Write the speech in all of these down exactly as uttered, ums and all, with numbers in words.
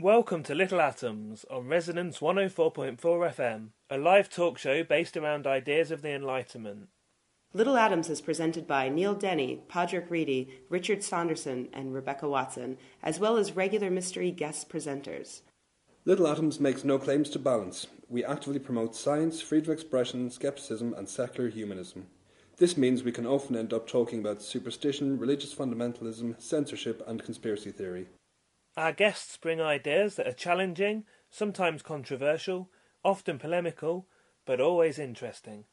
Welcome to Little Atoms on Resonance one oh four point four F M, a live talk show based around ideas of the Enlightenment. Little Atoms is presented by Neil Denny, Padraig Reedy, Richard Saunderson and Rebecca Watson, as well as regular mystery guest presenters. Little Atoms makes no claims to balance. We actively promote science, freedom of expression, skepticism and secular humanism. This means we can often end up talking about superstition, religious fundamentalism, censorship and conspiracy theory. Our guests bring ideas that are challenging, sometimes controversial, often polemical, but always interesting.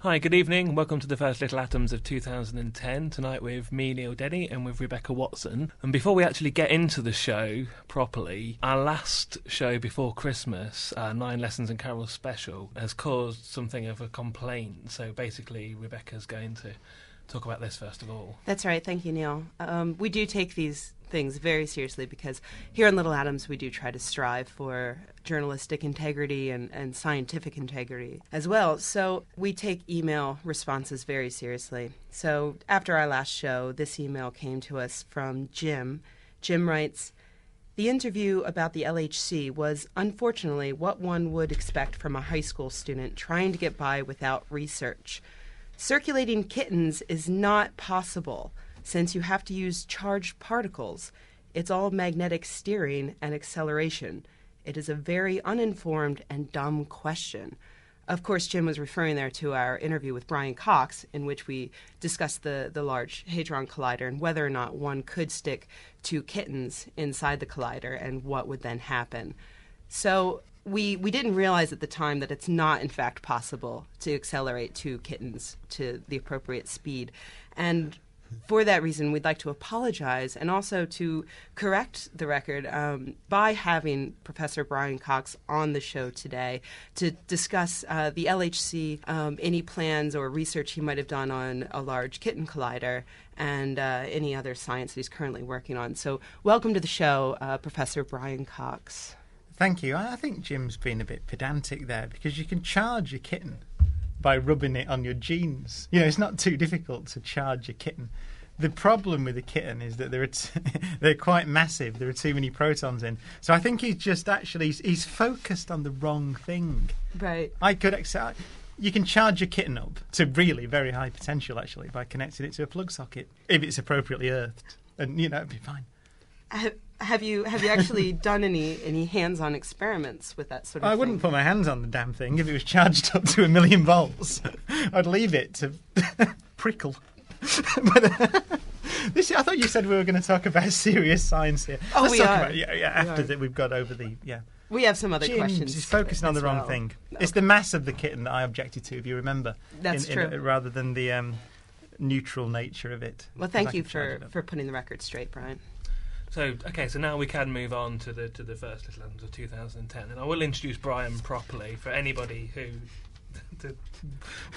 Hi, good evening. Welcome to the first Little Atoms of two thousand ten. Tonight with me, Neil Denny, and with Rebecca Watson. And before we actually get into the show properly, our last show before Christmas, our Nine Lessons and Carols special, has caused something of a complaint. So basically, Rebecca's going to talk about this first of all. That's right. Thank you, Neil. Um, we do take these things very seriously because here on Little Atoms we do try to strive for journalistic integrity and, and scientific integrity as well. So we take email responses very seriously. So after our last show, this email came to us from Jim. Jim writes, "The interview about the L H C was unfortunately what one would expect from a high school student trying to get by without research. Circulating kittens is not possible, since you have to use charged particles. It's all magnetic steering and acceleration. It is a very uninformed and dumb question." Of course, Jim was referring there to our interview with Brian Cox, in which we discussed the, the Large Hadron Collider and whether or not one could stick two kittens inside the collider and what would then happen. So we we didn't realize at the time that it's not, in fact, possible to accelerate two kittens to the appropriate speed. And for that reason, we'd like to apologize and also to correct the record um, by having Professor Brian Cox on the show today to discuss uh, the L H C, um, any plans or research he might have done on a large kitten collider, and uh, any other science that he's currently working on. So welcome to the show, uh, Professor Brian Cox. Thank you. I think Jim's been a bit pedantic there because you can charge a kitten by rubbing it on your jeans. You know, it's not too difficult to charge a kitten. The problem with a kitten is that there are t- they're quite massive. There are too many protons in. So I think he's just actually he's, he's focused on the wrong thing. Right. I could accept. You can charge a kitten up to really very high potential actually by connecting it to a plug socket if it's appropriately earthed, and you know it'd be fine. Uh- Have you have you actually done any, any hands-on experiments with that sort of I thing? I wouldn't put my hands on the damn thing if it was charged up to a million volts. I'd leave it to prickle. But, uh, this, I thought you said we were going to talk about serious science here. Oh, Let's we talk are. About, yeah, yeah, after we that we've got over the... yeah. We have some other Jim's questions. He's focusing on the wrong well. thing. Okay. It's the mass of the kitten that I objected to, if you remember. That's in, true. In, rather than the um, neutral nature of it. Well, thank you for, for putting the record straight, Brian. So, okay, so now we can move on to the to the first Little Atoms of two thousand ten. And I will introduce Brian properly for anybody who to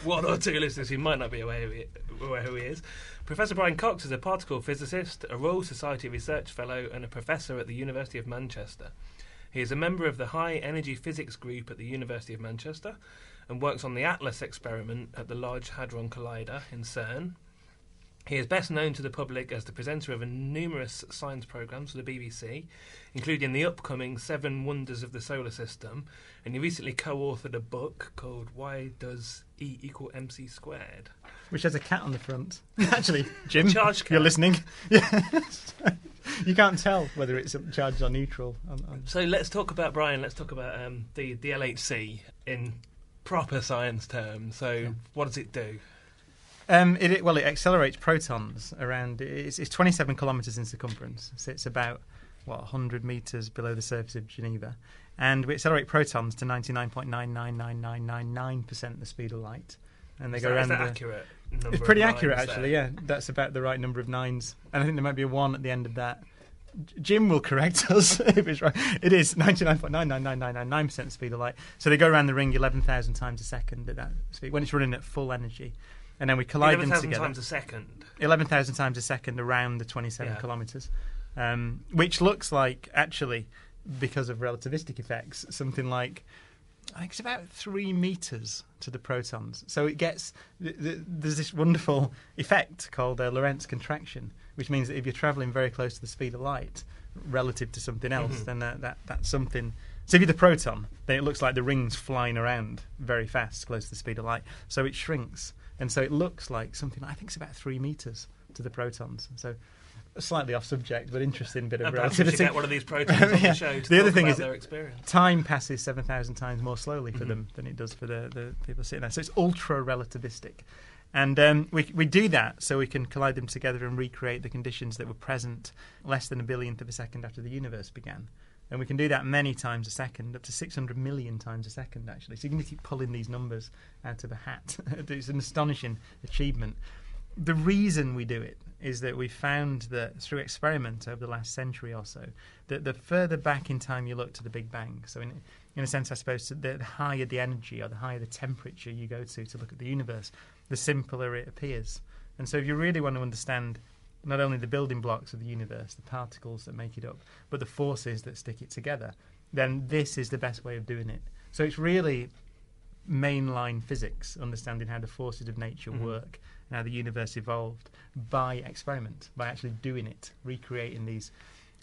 one or two listeners who might not be aware who he is. Professor Brian Cox is a particle physicist, a Royal Society Research Fellow and a Professor at the University of Manchester. He is a member of the High Energy Physics Group at the University of Manchester and works on the ATLAS experiment at the Large Hadron Collider in CERN. He is best known to the public as the presenter of numerous science programmes for the B B C, including the upcoming Seven Wonders of the Solar System, and he recently co-authored a book called Why Does E Equal M C Squared? Which has a cat on the front. Actually, Jim, you're listening. Yes. You can't tell whether it's charged or neutral. I'm, I'm... So let's talk about, Brian, let's talk about um, the, the L H C in proper science terms. So yeah. What does it do? Um, it, it, well, it accelerates protons around. It's, it's twenty-seven kilometres in circumference, so it's about what one hundred metres below the surface of Geneva, and we accelerate protons to ninety-nine point nine nine nine nine nine nine percent the speed of light, and they is go that, around. Is that the, accurate? Number it's pretty of accurate, actually. There. Yeah, that's about the right number of nines, and I think there might be a one at the end of that. Jim will correct us if it's right. It is ninety-nine point nine nine nine nine nine nine percent the speed of light, so they go around the ring eleven thousand times a second at that speed when it's running at full energy. And then we collide them together. eleven thousand times a second. eleven thousand times a second around the twenty-seven yeah. kilometres, um, which looks like, actually, because of relativistic effects, something like, I think it's about three metres to the protons. So it gets, th- th- there's this wonderful effect called uh, Lorentz contraction, which means that if you're travelling very close to the speed of light relative to something else, mm-hmm. then that, that that's something... So if you're the proton, then it looks like the ring's flying around very fast close to the speed of light. So it shrinks. And so it looks like something, I think it's about three metres to the protons. So a slightly off subject, but interesting bit of no, relativity. We should get one of these protons on yeah. the show to the other thing is their experience. Time passes seven thousand times more slowly for mm-hmm. them than it does for the, the people sitting there. So it's ultra-relativistic. And um, we, we do that so we can collide them together and recreate the conditions that were present less than a billionth of a second after the universe began. And we can do that many times a second, up to six hundred million times a second, actually. So you can keep pulling these numbers out of a hat. It's an astonishing achievement. The reason we do it is that we found that through experiment over the last century or so, that the further back in time you look to the Big Bang, so in, in a sense, I suppose, the higher the energy or the higher the temperature you go to to look at the universe, the simpler it appears. And so if you really want to understand not only the building blocks of the universe, the particles that make it up, but the forces that stick it together, then this is the best way of doing it. So it's really mainline physics, understanding how the forces of nature mm-hmm. work and how the universe evolved by experiment, by actually doing it, recreating these.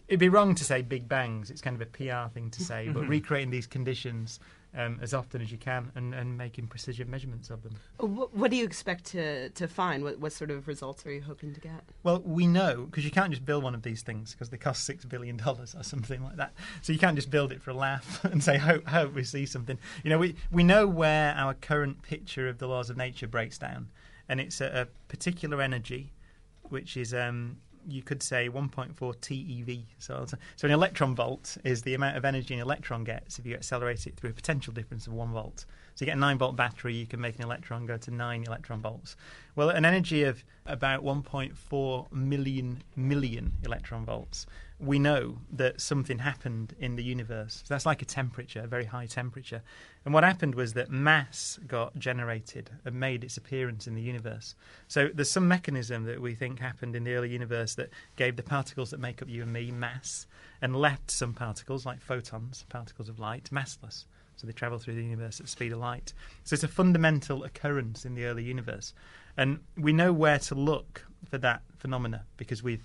It'd be wrong to say Big Bangs. It's kind of a P R thing to say, but recreating these conditions Um, as often as you can and, and making precision measurements of them. What, what do you expect to, to find? What, what sort of results are you hoping to get? Well, we know, because you can't just build one of these things because they cost six billion dollars or something like that. So you can't just build it for a laugh and say, hope, hope we see something. You know, we, we know where our current picture of the laws of nature breaks down, and it's at a particular energy, which is... Um, you could say one point four TeV. So, so an electron volt is the amount of energy an electron gets if you accelerate it through a potential difference of one volt. So you get a nine-volt battery, you can make an electron go to nine electron volts. Well, an energy of about one point four million million electron volts, we know that something happened in the universe. So that's like a temperature, a very high temperature. And what happened was that mass got generated and made its appearance in the universe. So there's some mechanism that we think happened in the early universe that gave the particles that make up you and me mass and left some particles, like photons, particles of light, massless. So they travel through the universe at the speed of light. So it's a fundamental occurrence in the early universe. And we know where to look for that phenomena because we've,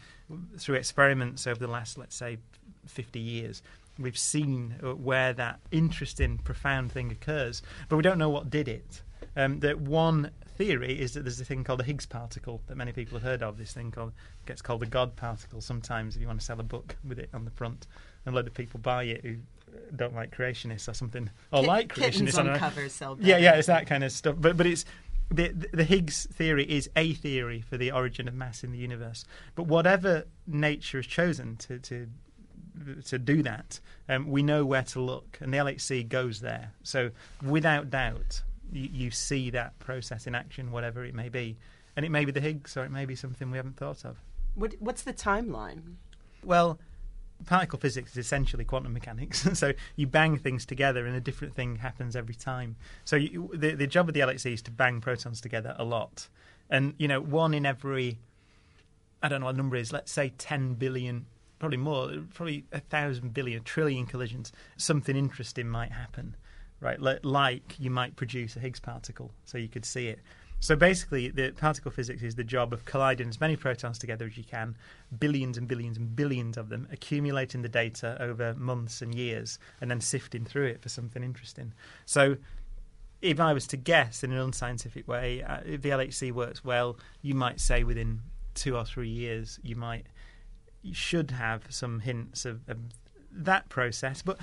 through experiments over the last, let's say, fifty years, we've seen where that interesting, profound thing occurs. But we don't know what did it. Um, that one theory is that there's a thing called the Higgs particle that many people have heard of, this thing called gets called the God particle sometimes if you want to sell a book with it on the front. And a lot of people buy it who don't like creationists or something. Or K- like creationists. On cover sell yeah, yeah, it's that kind of stuff. But But it's... The, the Higgs theory is a theory for the origin of mass in the universe. But whatever nature has chosen to to, to do that, um, we know where to look, and the L H C goes there. So without doubt, you, you see that process in action, whatever it may be. And it may be the Higgs, or it may be something we haven't thought of. What, what's the timeline? Well, particle physics is essentially quantum mechanics. So you bang things together and a different thing happens every time. So you, the, the job of the L H C is to bang protons together a lot. And, you know, one in every, I don't know what number it is, let's say ten billion, probably more, probably a thousand billion, trillion collisions, something interesting might happen, right? Like you might produce a Higgs particle, so you could see it. So basically, the particle physics is the job of colliding as many protons together as you can, billions and billions and billions of them, accumulating the data over months and years, and then sifting through it for something interesting. So if I was to guess in an unscientific way, if the L H C works well, you might say within two or three years, you might you should have some hints of, of that process. But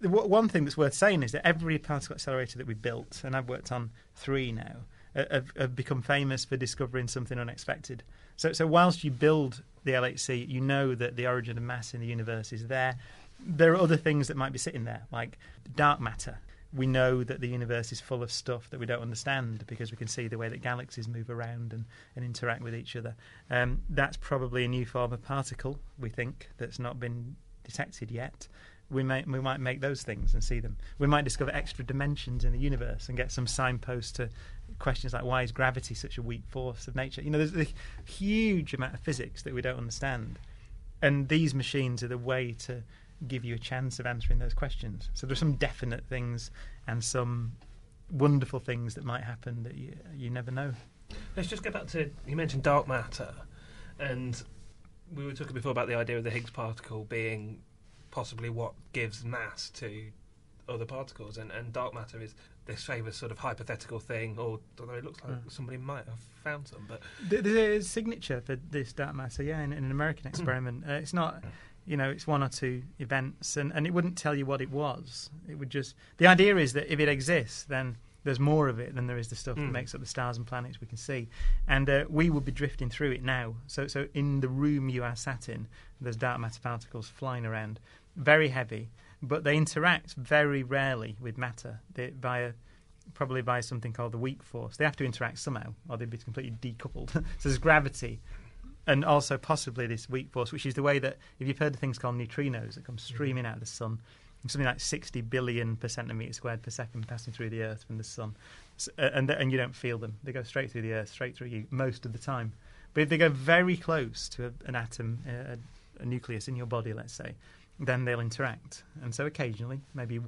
the, w- one thing that's worth saying is that every particle accelerator that we built, and I've worked on three now, Have, have become famous for discovering something unexpected. So, so whilst you build the L H C, you know that the origin of mass in the universe is there. There are other things that might be sitting there, like dark matter. We know that the universe is full of stuff that we don't understand because we can see the way that galaxies move around and, and interact with each other. Um, that's probably a new form of particle, we think, that's not been detected yet. We might, we might make those things and see them. We might discover extra dimensions in the universe and get some signpost to questions like, why is gravity such a weak force of nature? You know, there's a huge amount of physics that we don't understand. And these machines are the way to give you a chance of answering those questions. So there's some definite things and some wonderful things that might happen that you, you never know. Let's just go back to, you mentioned dark matter. And we were talking before about the idea of the Higgs particle being possibly what gives mass to other particles, and, and dark matter is this famous sort of hypothetical thing, or although it looks like mm. somebody might have found some. But there's a signature for this dark matter, yeah, in, in an American experiment. uh, it's not, you know, it's one or two events, and, and it wouldn't tell you what it was. It would just, the idea is that if it exists, then there's more of it than there is the stuff mm. that makes up the stars and planets we can see. And uh, we would be drifting through it now. So, so in the room you are sat in, there's dark matter particles flying around, very heavy, but they interact very rarely with matter, they, via probably by something called the weak force. They have to interact somehow, or they'd be completely decoupled. So there's gravity, and also possibly this weak force, which is the way that, if you've heard of things called neutrinos that come streaming out of the sun, something like sixty billion per centimetre squared per second passing through the Earth from the sun, so, uh, and, th- and you don't feel them. They go straight through the Earth, straight through you, most of the time. But if they go very close to a, an atom, a, a nucleus in your body, let's say, then they'll interact. And so occasionally, maybe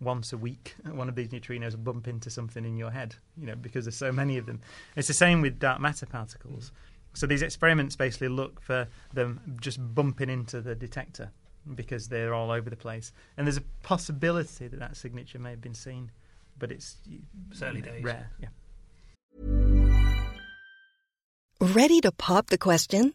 once a week, one of these neutrinos will bump into something in your head, you know, because there's so many of them. It's the same with dark matter particles. So these experiments basically look for them just bumping into the detector because they're all over the place. And there's a possibility that that signature may have been seen, but it's certainly you know, rare. Yeah. Ready to pop the question?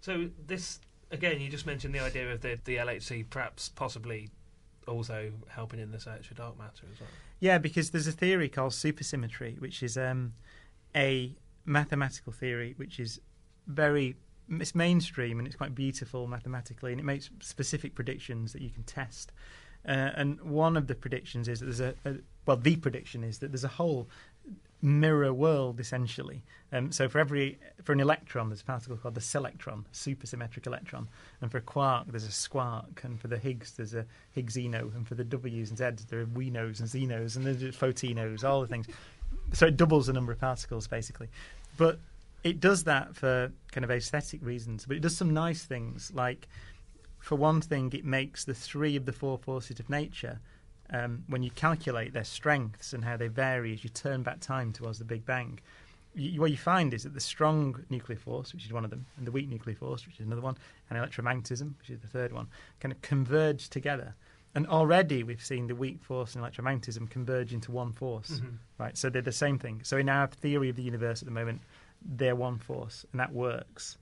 So this, again, you just mentioned the idea of the, the L H C perhaps possibly also helping in the search for dark matter as well. Yeah, because there's a theory called supersymmetry, which is um, a mathematical theory which is very it's mainstream and it's quite beautiful mathematically, and it makes specific predictions that you can test. Uh, and one of the predictions is that there's a, a well, the prediction is that there's a whole mirror world essentially. Um, so for every for an electron, there's a particle called the selectron, supersymmetric electron, and for a quark, there's a squark, and for the Higgs, there's a Higgsino, and for the W's and Z's, there are Winos and Xenos, and there's photinos, all the things. So it doubles the number of particles basically, but it does that for kind of aesthetic reasons. But it does some nice things, like, for one thing, it makes the three of the four forces of nature, um, when you calculate their strengths and how they vary as you turn back time towards the Big Bang, you, what you find is that the strong nuclear force, which is one of them, and the weak nuclear force, which is another one, and electromagnetism, which is the third one, kind of converge together. And already we've seen the weak force and electromagnetism converge into one force, mm-hmm. right? So they're the same thing. So in our theory of the universe at the moment, they're one force, and that works.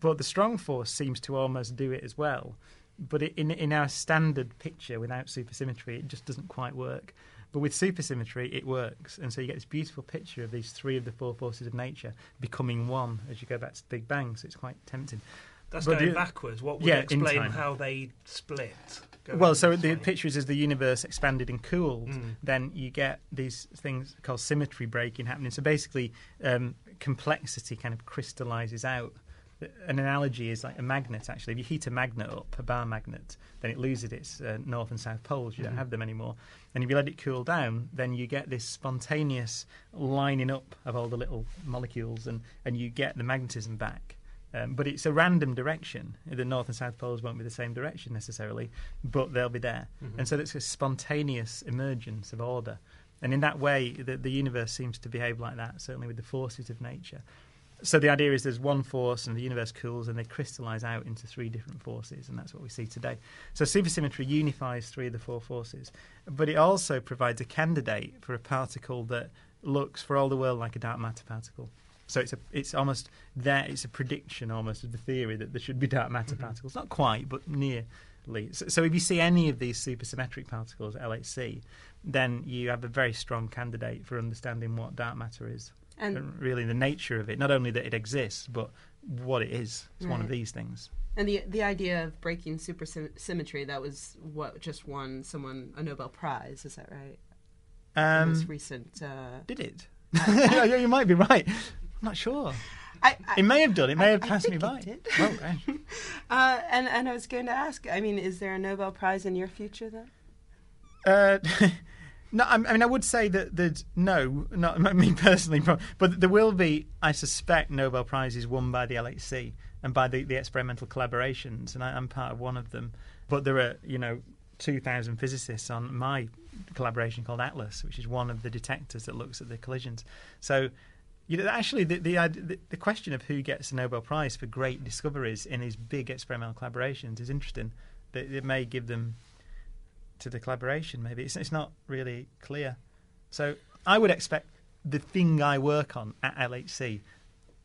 But the strong force seems to almost do it as well. But it, in, in our standard picture without supersymmetry, it just doesn't quite work. But with supersymmetry, it works. And so you get this beautiful picture of these three of the four forces of nature becoming one as you go back to the Big Bang. So it's quite tempting. That's but going the, backwards. What would yeah, explain how they split? Well, so the picture is as the universe expanded and cooled, mm. then you get these things called symmetry breaking happening. So basically, um, complexity kind of crystallizes out. An analogy is like a magnet, actually. If you heat a magnet up, a bar magnet, then it loses its uh, north and south poles. You mm-hmm. don't have them anymore. And if you let it cool down, then you get this spontaneous lining up of all the little molecules, and, and you get the magnetism back. Um, but it's a random direction. The north and south poles won't be the same direction necessarily, but they'll be there. Mm-hmm. And so it's a spontaneous emergence of order. And in that way, the, the universe seems to behave like that, certainly with the forces of nature. So the idea is there's one force and the universe cools and they crystallize out into three different forces, and that's what we see today. So supersymmetry unifies three of the four forces, but it also provides a candidate for a particle that looks for all the world like a dark matter particle. So it's a, it's almost there, it's a prediction almost of the theory that there should be dark matter mm-hmm. particles. Not quite, but nearly. So, so if you see any of these supersymmetric particles, L H C, then you have a very strong candidate for understanding what dark matter is. And really the nature of it, not only that it exists, but what it is. It's right. One of these things. And the the idea of breaking supersymmetry, that was what just won someone a Nobel Prize, is that right? Um, most recent... Uh... Did it? yeah, you might be right. I'm not sure. I, I, it may have done. It may I, have passed me by. It did. Well, right. uh, and, and I was going to ask, I mean, is there a Nobel Prize in your future, then? Uh... No, I mean, I would say that there's no, not I mean personally, but there will be, I suspect, Nobel Prizes won by the L H C and by the, the experimental collaborations, and I, I'm part of one of them. But there are, you know, two thousand physicists on my collaboration called ATLAS, which is one of the detectors that looks at the collisions. So, you know, actually, the, the the question of who gets the Nobel Prize for great discoveries in these big experimental collaborations is interesting. That it may give them... to the collaboration, maybe it's, it's not really clear. So I would expect the thing I work on at L H C,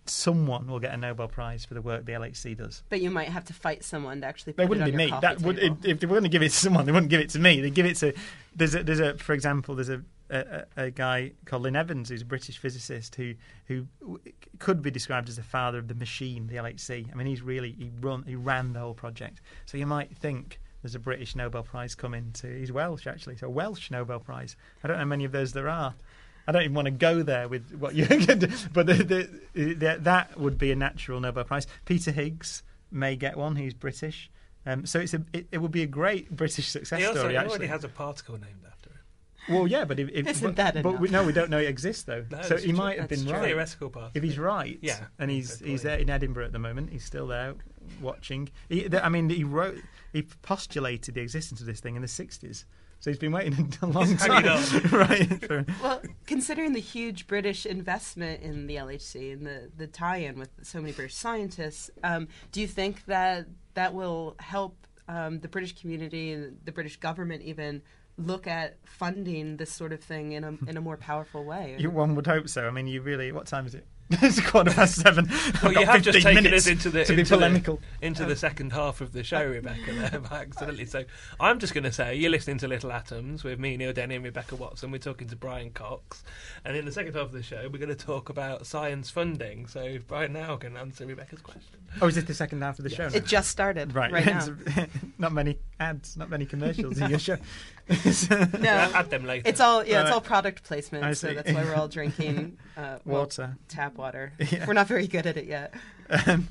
someone will get a Nobel Prize for the work the L H C does. But you might have to fight someone to actually. Put it wouldn't it on be your me. That would it, if they were going to give it to someone, they wouldn't give it to me. They give it to there's a, there's a for example there's a, a a guy called Lynn Evans, who's a British physicist who who could be described as the father of the machine, the L H C. I mean, he's really he run he ran the whole project. So you might think. There's a British Nobel Prize coming to... He's Welsh, actually. So a Welsh Nobel Prize. I don't know how many of those there are. I don't even want to go there with what you... but the, the, the, that would be a natural Nobel Prize. Peter Higgs may get one. He's British. Um, so it's a, it, it would be a great British success he also, story, actually. He already has a particle named after him. Well, yeah, but... If, if, Isn't but, that but we, no, we don't know it exists, though. No, so he true. Might have that's been true. Right. Theoretical particle. If he's right, yeah, and he's he's there in Edinburgh at the moment, he's still there... watching. He, I mean, he wrote, he postulated the existence of this thing in the sixties. So he's been waiting a long time. right. Well, considering the huge British investment in the L H C and the, the tie-in with so many British scientists, um, do you think that that will help um, the British community and the British government even look at funding this sort of thing in a, in a more powerful way? You, one would hope so. I mean, you really, what time is it? It's quarter past seven. Well, you have just taken us into the, into, the, into um, the second half of the show, Rebecca, there, accidentally. So I'm just going to say, you're listening to Little Atoms with me, Neil Denny, and Rebecca Watson. We're talking to Brian Cox. And in the second half of the show, we're going to talk about science funding. So Brian now can answer Rebecca's question. Oh, is it the second half of the yes. show now? It just started right, right now. Not many ads, not many commercials in your show. No. We'll add them later. It's all, yeah, right. It's all product placement, so that's why we're all drinking uh, water. Tap water. Yeah. We're not very good at it yet. Um,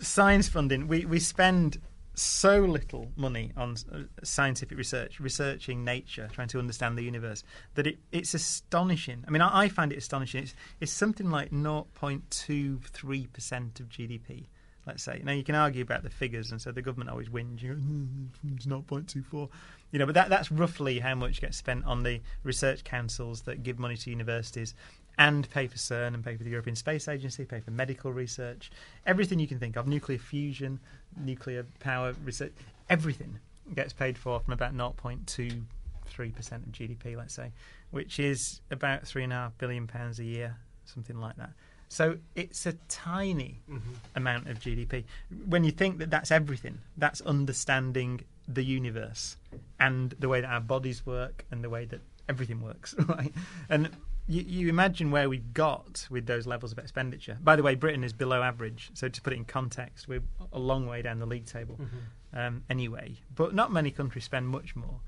science funding. We, we spend so little money on scientific research, researching nature, trying to understand the universe, that it, it's astonishing. I mean, I, I find it astonishing. It's, it's something like zero point two three percent of G D P, let's say. Now, you can argue about the figures, and so the government always whinge. You go, mm, it's zero point two four. You know, but that, that's roughly how much gets spent on the research councils that give money to universities and pay for CERN and pay for the European Space Agency, pay for medical research, everything you can think of, nuclear fusion, nuclear power research, everything gets paid for from about zero point two three percent of G D P, let's say, which is about three point five billion pounds a year, something like that. So it's a tiny mm-hmm. amount of G D P. When you think that that's everything, that's understanding the universe and the way that our bodies work and the way that everything works, right? And You, you imagine where we've got with those levels of expenditure. By the way, Britain is below average, so to put it in context, we're a long way down the league table mm-hmm. um, anyway. But not many countries spend much more.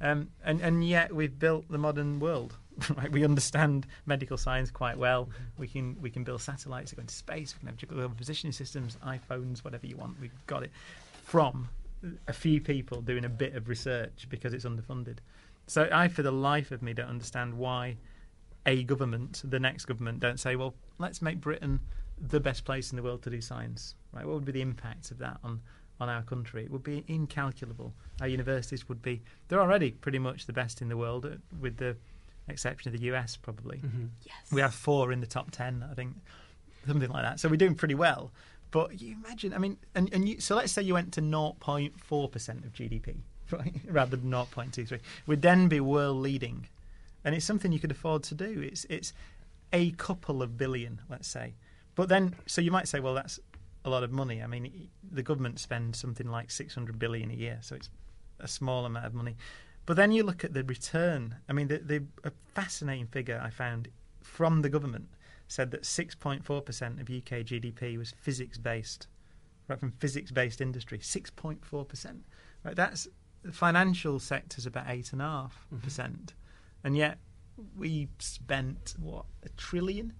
Um, and, and yet we've built the modern world. Right? We understand medical science quite well. Mm-hmm. We can we can build satellites that go into space. We can have global positioning systems, iPhones, whatever you want. We've got it from a few people doing a bit of research because it's underfunded. So I, for the life of me, don't understand why a government, the next government, don't say, well, let's make Britain the best place in the world to do science. Right? What would be the impact of that on, on our country? It would be incalculable. Our universities would be, they're already pretty much the best in the world, with the exception of the U S, probably. Mm-hmm. Yes. We have four in the top ten, I think, something like that. So we're doing pretty well. But you imagine, I mean, and, and you, so let's say you went to zero point four percent of G D P, right? Rather than zero point two three. We'd then be world leading. And it's something you could afford to do. It's it's a couple of billion, let's say. But then, so you might say, well, that's a lot of money. I mean, the government spends something like six hundred billion a year, so it's a small amount of money. But then you look at the return. I mean, the, the a fascinating figure I found from the government said that six point four percent of U K G D P was physics-based, right, from physics-based industry, six point four percent. Right, that's the financial sector's about eight point five percent. Mm-hmm. And yet we spent, what, a trillion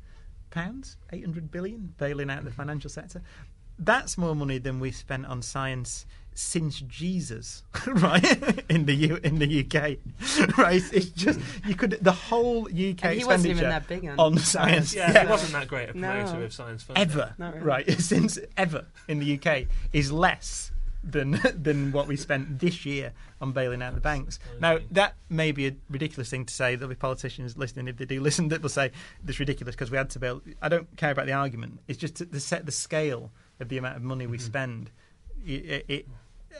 pounds, eight hundred billion, bailing out the financial sector. That's more money than we spent on science since Jesus, right, in the U, in the U K, right? It's just, you could, the whole U K expenditure, he wasn't even that big on, on science. Yeah, yeah. It wasn't that great a promoter no. of science funding. Ever, really. Right, since ever in the U K is less than than what we spent this year on bailing out the banks. Now, that may be a ridiculous thing to say. There'll be politicians listening, if they do listen, that will say that's ridiculous because we had to bail. I don't care about the argument. It's just to set the scale of the amount of money we mm-hmm. spend. It, it,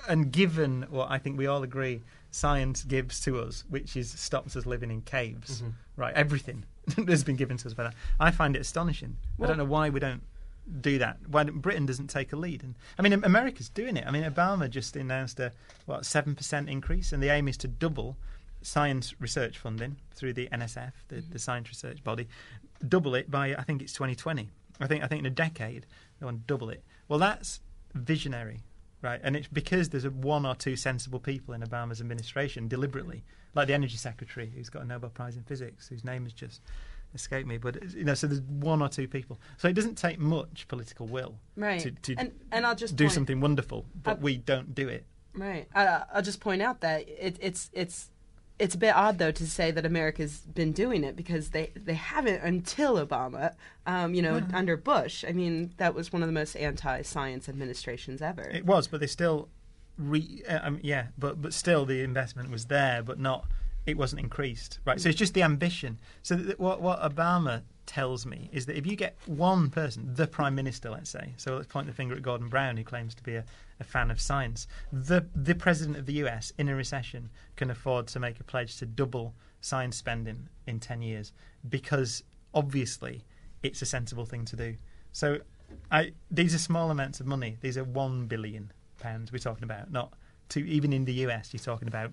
and given what I think we all agree science gives to us, which is stops us living in caves, mm-hmm. right, everything has been given to us by that. I find it astonishing. Well, I don't know why we don't do that. Why Britain doesn't take a lead? And I mean, America's doing it. I mean, Obama just announced a what seven percent increase, and the aim is to double science research funding through the N S F, the, mm-hmm. the science research body. Double it by, I think it's twenty twenty. I think I think in a decade they want to double it. Well, that's visionary, right? And it's because there's a one or two sensible people in Obama's administration deliberately, like the energy secretary who's got a Nobel Prize in physics, whose name is just escape me, but you know, so there's one or two people. So it doesn't take much political will, right, to, to and, and I'll just do point, something wonderful, but I'll, we don't do it. Right. I, I'll just point out that it, it's it's it's a bit odd though to say that America's been doing it because they, they haven't until Obama, um, you know, yeah. under Bush. I mean, that was one of the most anti-science administrations ever. It was, but they still, re, uh, um, yeah, but but still the investment was there, but not. It wasn't increased, right? So it's just the ambition. So that what, what Obama tells me is that if you get one person, the Prime Minister, let's say, so let's point the finger at Gordon Brown, who claims to be a, a fan of science, the the President of the U S in a recession can afford to make a pledge to double science spending in ten years because obviously it's a sensible thing to do. So I, these are small amounts of money. These are one billion pounds we're talking about, not two, even in the U S you're talking about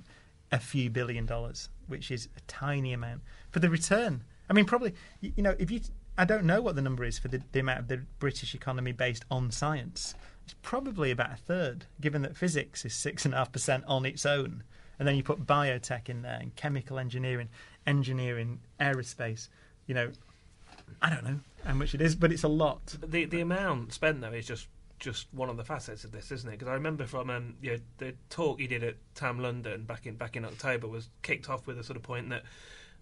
a few billion dollars, which is a tiny amount. For the return, I mean, probably, you know, if you, I don't know what the number is for the, the amount of the British economy based on science. It's probably about a third, given that physics is six point five percent on its own. And then you put biotech in there and chemical engineering, engineering, aerospace, you know, I don't know how much it is, but it's a lot. The the amount spent, though, is just, just one of the facets of this, isn't it? Because I remember from um, you know, the talk he did at TAM London back in back in October was kicked off with a sort of point that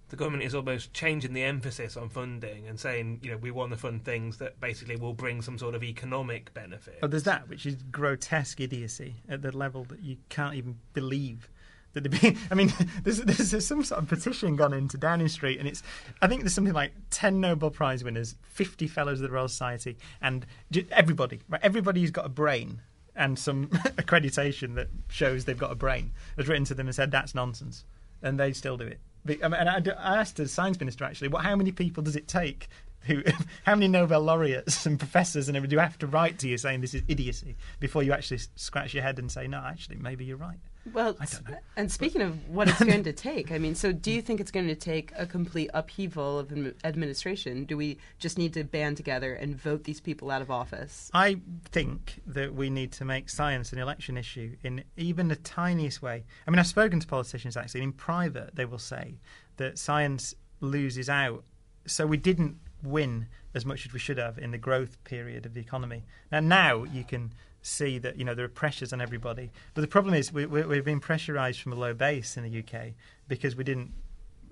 the government is almost changing the emphasis on funding and saying, you know, we want to fund things that basically will bring some sort of economic benefit. Oh, there's that, which is grotesque idiocy at the level that you can't even believe. That be, I mean, there's, there's some sort of petition gone into Downing Street, and it's, I think there's something like ten Nobel Prize winners, fifty fellows of the Royal Society, and everybody, right? Everybody who's got a brain and some accreditation that shows they've got a brain has written to them and said that's nonsense, and they still do it. And I asked the science minister actually, well, how many people does it take? Who, how many Nobel laureates and professors and everybody do have to write to you saying this is idiocy before you actually scratch your head and say, no, actually, maybe you're right. Well, I don't know. And speaking but, of what it's going to take, I mean, so do you think it's going to take a complete upheaval of administration? Do we just need to band together and vote these people out of office? I think that we need to make science an election issue in even the tiniest way. I mean, I've spoken to politicians, actually, and in private they will say that science loses out. So we didn't win as much as we should have in the growth period of the economy. Now, now you can see that, you know, there are pressures on everybody. But the problem is we, we, we've been pressurised from a low base in the U K because we didn't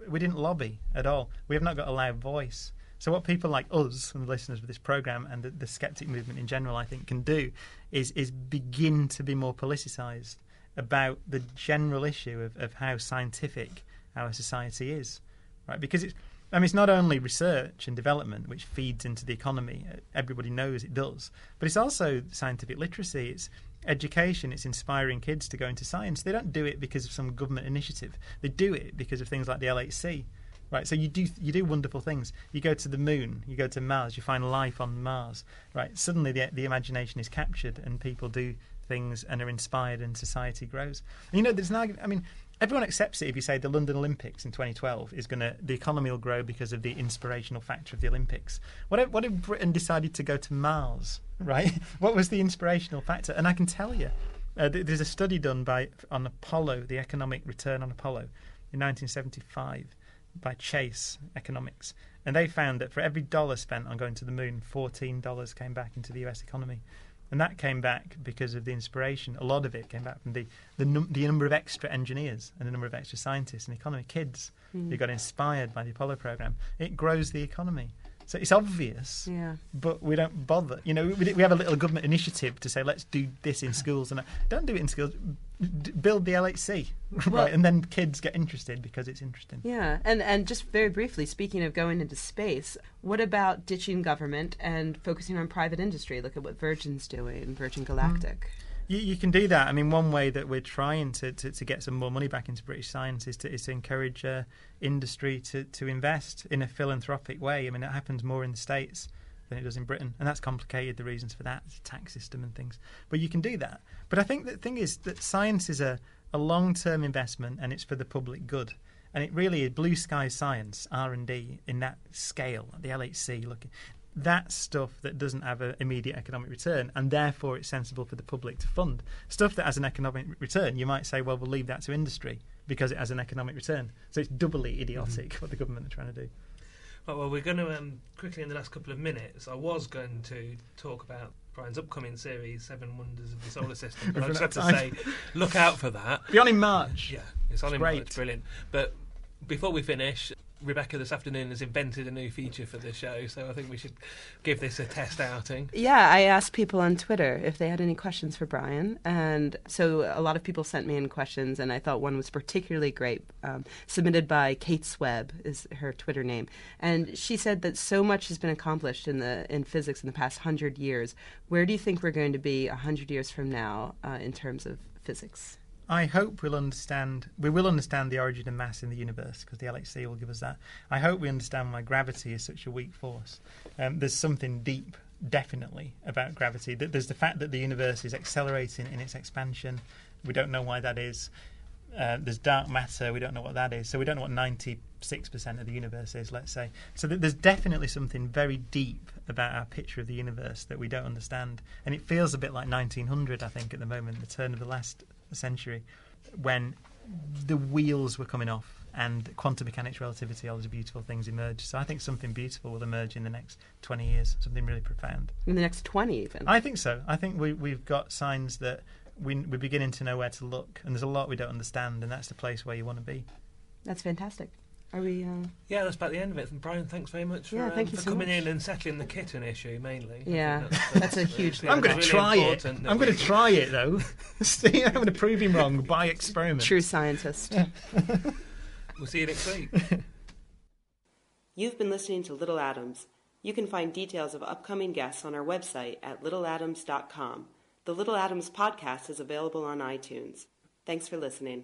we didn't lobby at all. We have not got a loud voice. So what people like us and the listeners of this programme and the, the sceptic movement in general, I think, can do is is begin to be more politicised about the general issue of, of how scientific our society is, right? Because it's, I mean, it's not only research and development, which feeds into the economy. Everybody knows it does. But it's also scientific literacy. It's education. It's inspiring kids to go into science. They don't do it because of some government initiative. They do it because of things like the L H C. Right? So you do you do wonderful things. You go to the moon. You go to Mars. You find life on Mars. Right? Suddenly the, the imagination is captured and people do things and are inspired and society grows. And, you know, there's no... I mean... Everyone accepts it if you say the London Olympics in twenty twelve is going to, the economy will grow because of the inspirational factor of the Olympics. What if, what if Britain decided to go to Mars, right? What was the inspirational factor? And I can tell you, uh, th- there's a study done by on Apollo, the economic return on Apollo, in nineteen seventy-five by Chase Economics. And they found that for every dollar spent on going to the moon, fourteen dollars came back into the U S economy. And that came back because of the inspiration. A lot of it came back from the the, num- the number of extra engineers and the number of extra scientists and economy kids mm. who got inspired by the Apollo program. It grows the economy. So it's obvious, yeah. But we don't bother. You know, we, we have a little government initiative to say, let's do this in schools. And don't do it in schools. D- build the L H C, right? Well, and then kids get interested because it's interesting. Yeah, and, and just very briefly, speaking of going into space, what about ditching government and focusing on private industry? Look at what Virgin's doing, Virgin Galactic. Mm. You, you can do that. I mean, one way that we're trying to, to, to get some more money back into British science is to, is to encourage uh, industry to, to invest in a philanthropic way. I mean, it happens more in the States than it does in Britain, and that's complicated. The reasons for that, the tax system and things. But you can do that. But I think the thing is that science is a, a long-term investment, and it's for the public good. And it really is blue sky science, R and D, in that scale, the L H C looking. That's stuff that doesn't have an immediate economic return, and therefore it's sensible for the public to fund. Stuff that has an economic return, you might say, well, we'll leave that to industry because it has an economic return. So it's doubly idiotic mm-hmm. what the government are trying to do. Well, well we're going to, um, quickly in the last couple of minutes, I was going to talk about Brian's upcoming series, Seven Wonders of the Solar System, but I just had to say, look out for that. It'll be on in March. Yeah, it's on it's in great. March, it's brilliant. But before we finish... Rebecca this afternoon has invented a new feature for the show, so I think we should give this a test outing. Yeah, I asked people on Twitter if they had any questions for Brian, and so a lot of people sent me in questions, and I thought one was particularly great, um, submitted by Kate Swebb is her Twitter name, and she said that so much has been accomplished in the in physics in the past hundred years. Where do you think we're going to be a hundred years from now uh, in terms of physics? I hope we'll understand, we will understand the origin of mass in the universe, because the L H C will give us that. I hope we understand why gravity is such a weak force. Um, there's something deep, definitely, about gravity. There's the fact that the universe is accelerating in its expansion. We don't know why that is. Uh, there's dark matter, we don't know what that is. So we don't know what ninety-six percent of the universe is, let's say. So th there's definitely something very deep about our picture of the universe that we don't understand. And it feels a bit like nineteen hundred, I think, at the moment, the turn of the last century, when the wheels were coming off and quantum mechanics, relativity, all those beautiful things emerged. So I think something beautiful will emerge in the next twenty years, something really profound. In the next twenty, even? I think so. I think we, we've got signs that We, we're beginning to know where to look, and there's a lot we don't understand, and that's the place where you want to be. That's fantastic. Are we? Uh... Yeah, that's about the end of it. And Brian, thanks very much for, yeah, thank um, you for so coming much. in and settling the kitten issue mainly. Yeah, that's, that's, that's a huge thing. I'm going to really try it. I'm going to try it though. See, I'm going to prove him wrong by experiment. True scientist. We'll see you next week. You've been listening to Little Atoms. You can find details of upcoming guests on our website at little atoms dot com. The Little Atoms podcast is available on iTunes. Thanks for listening.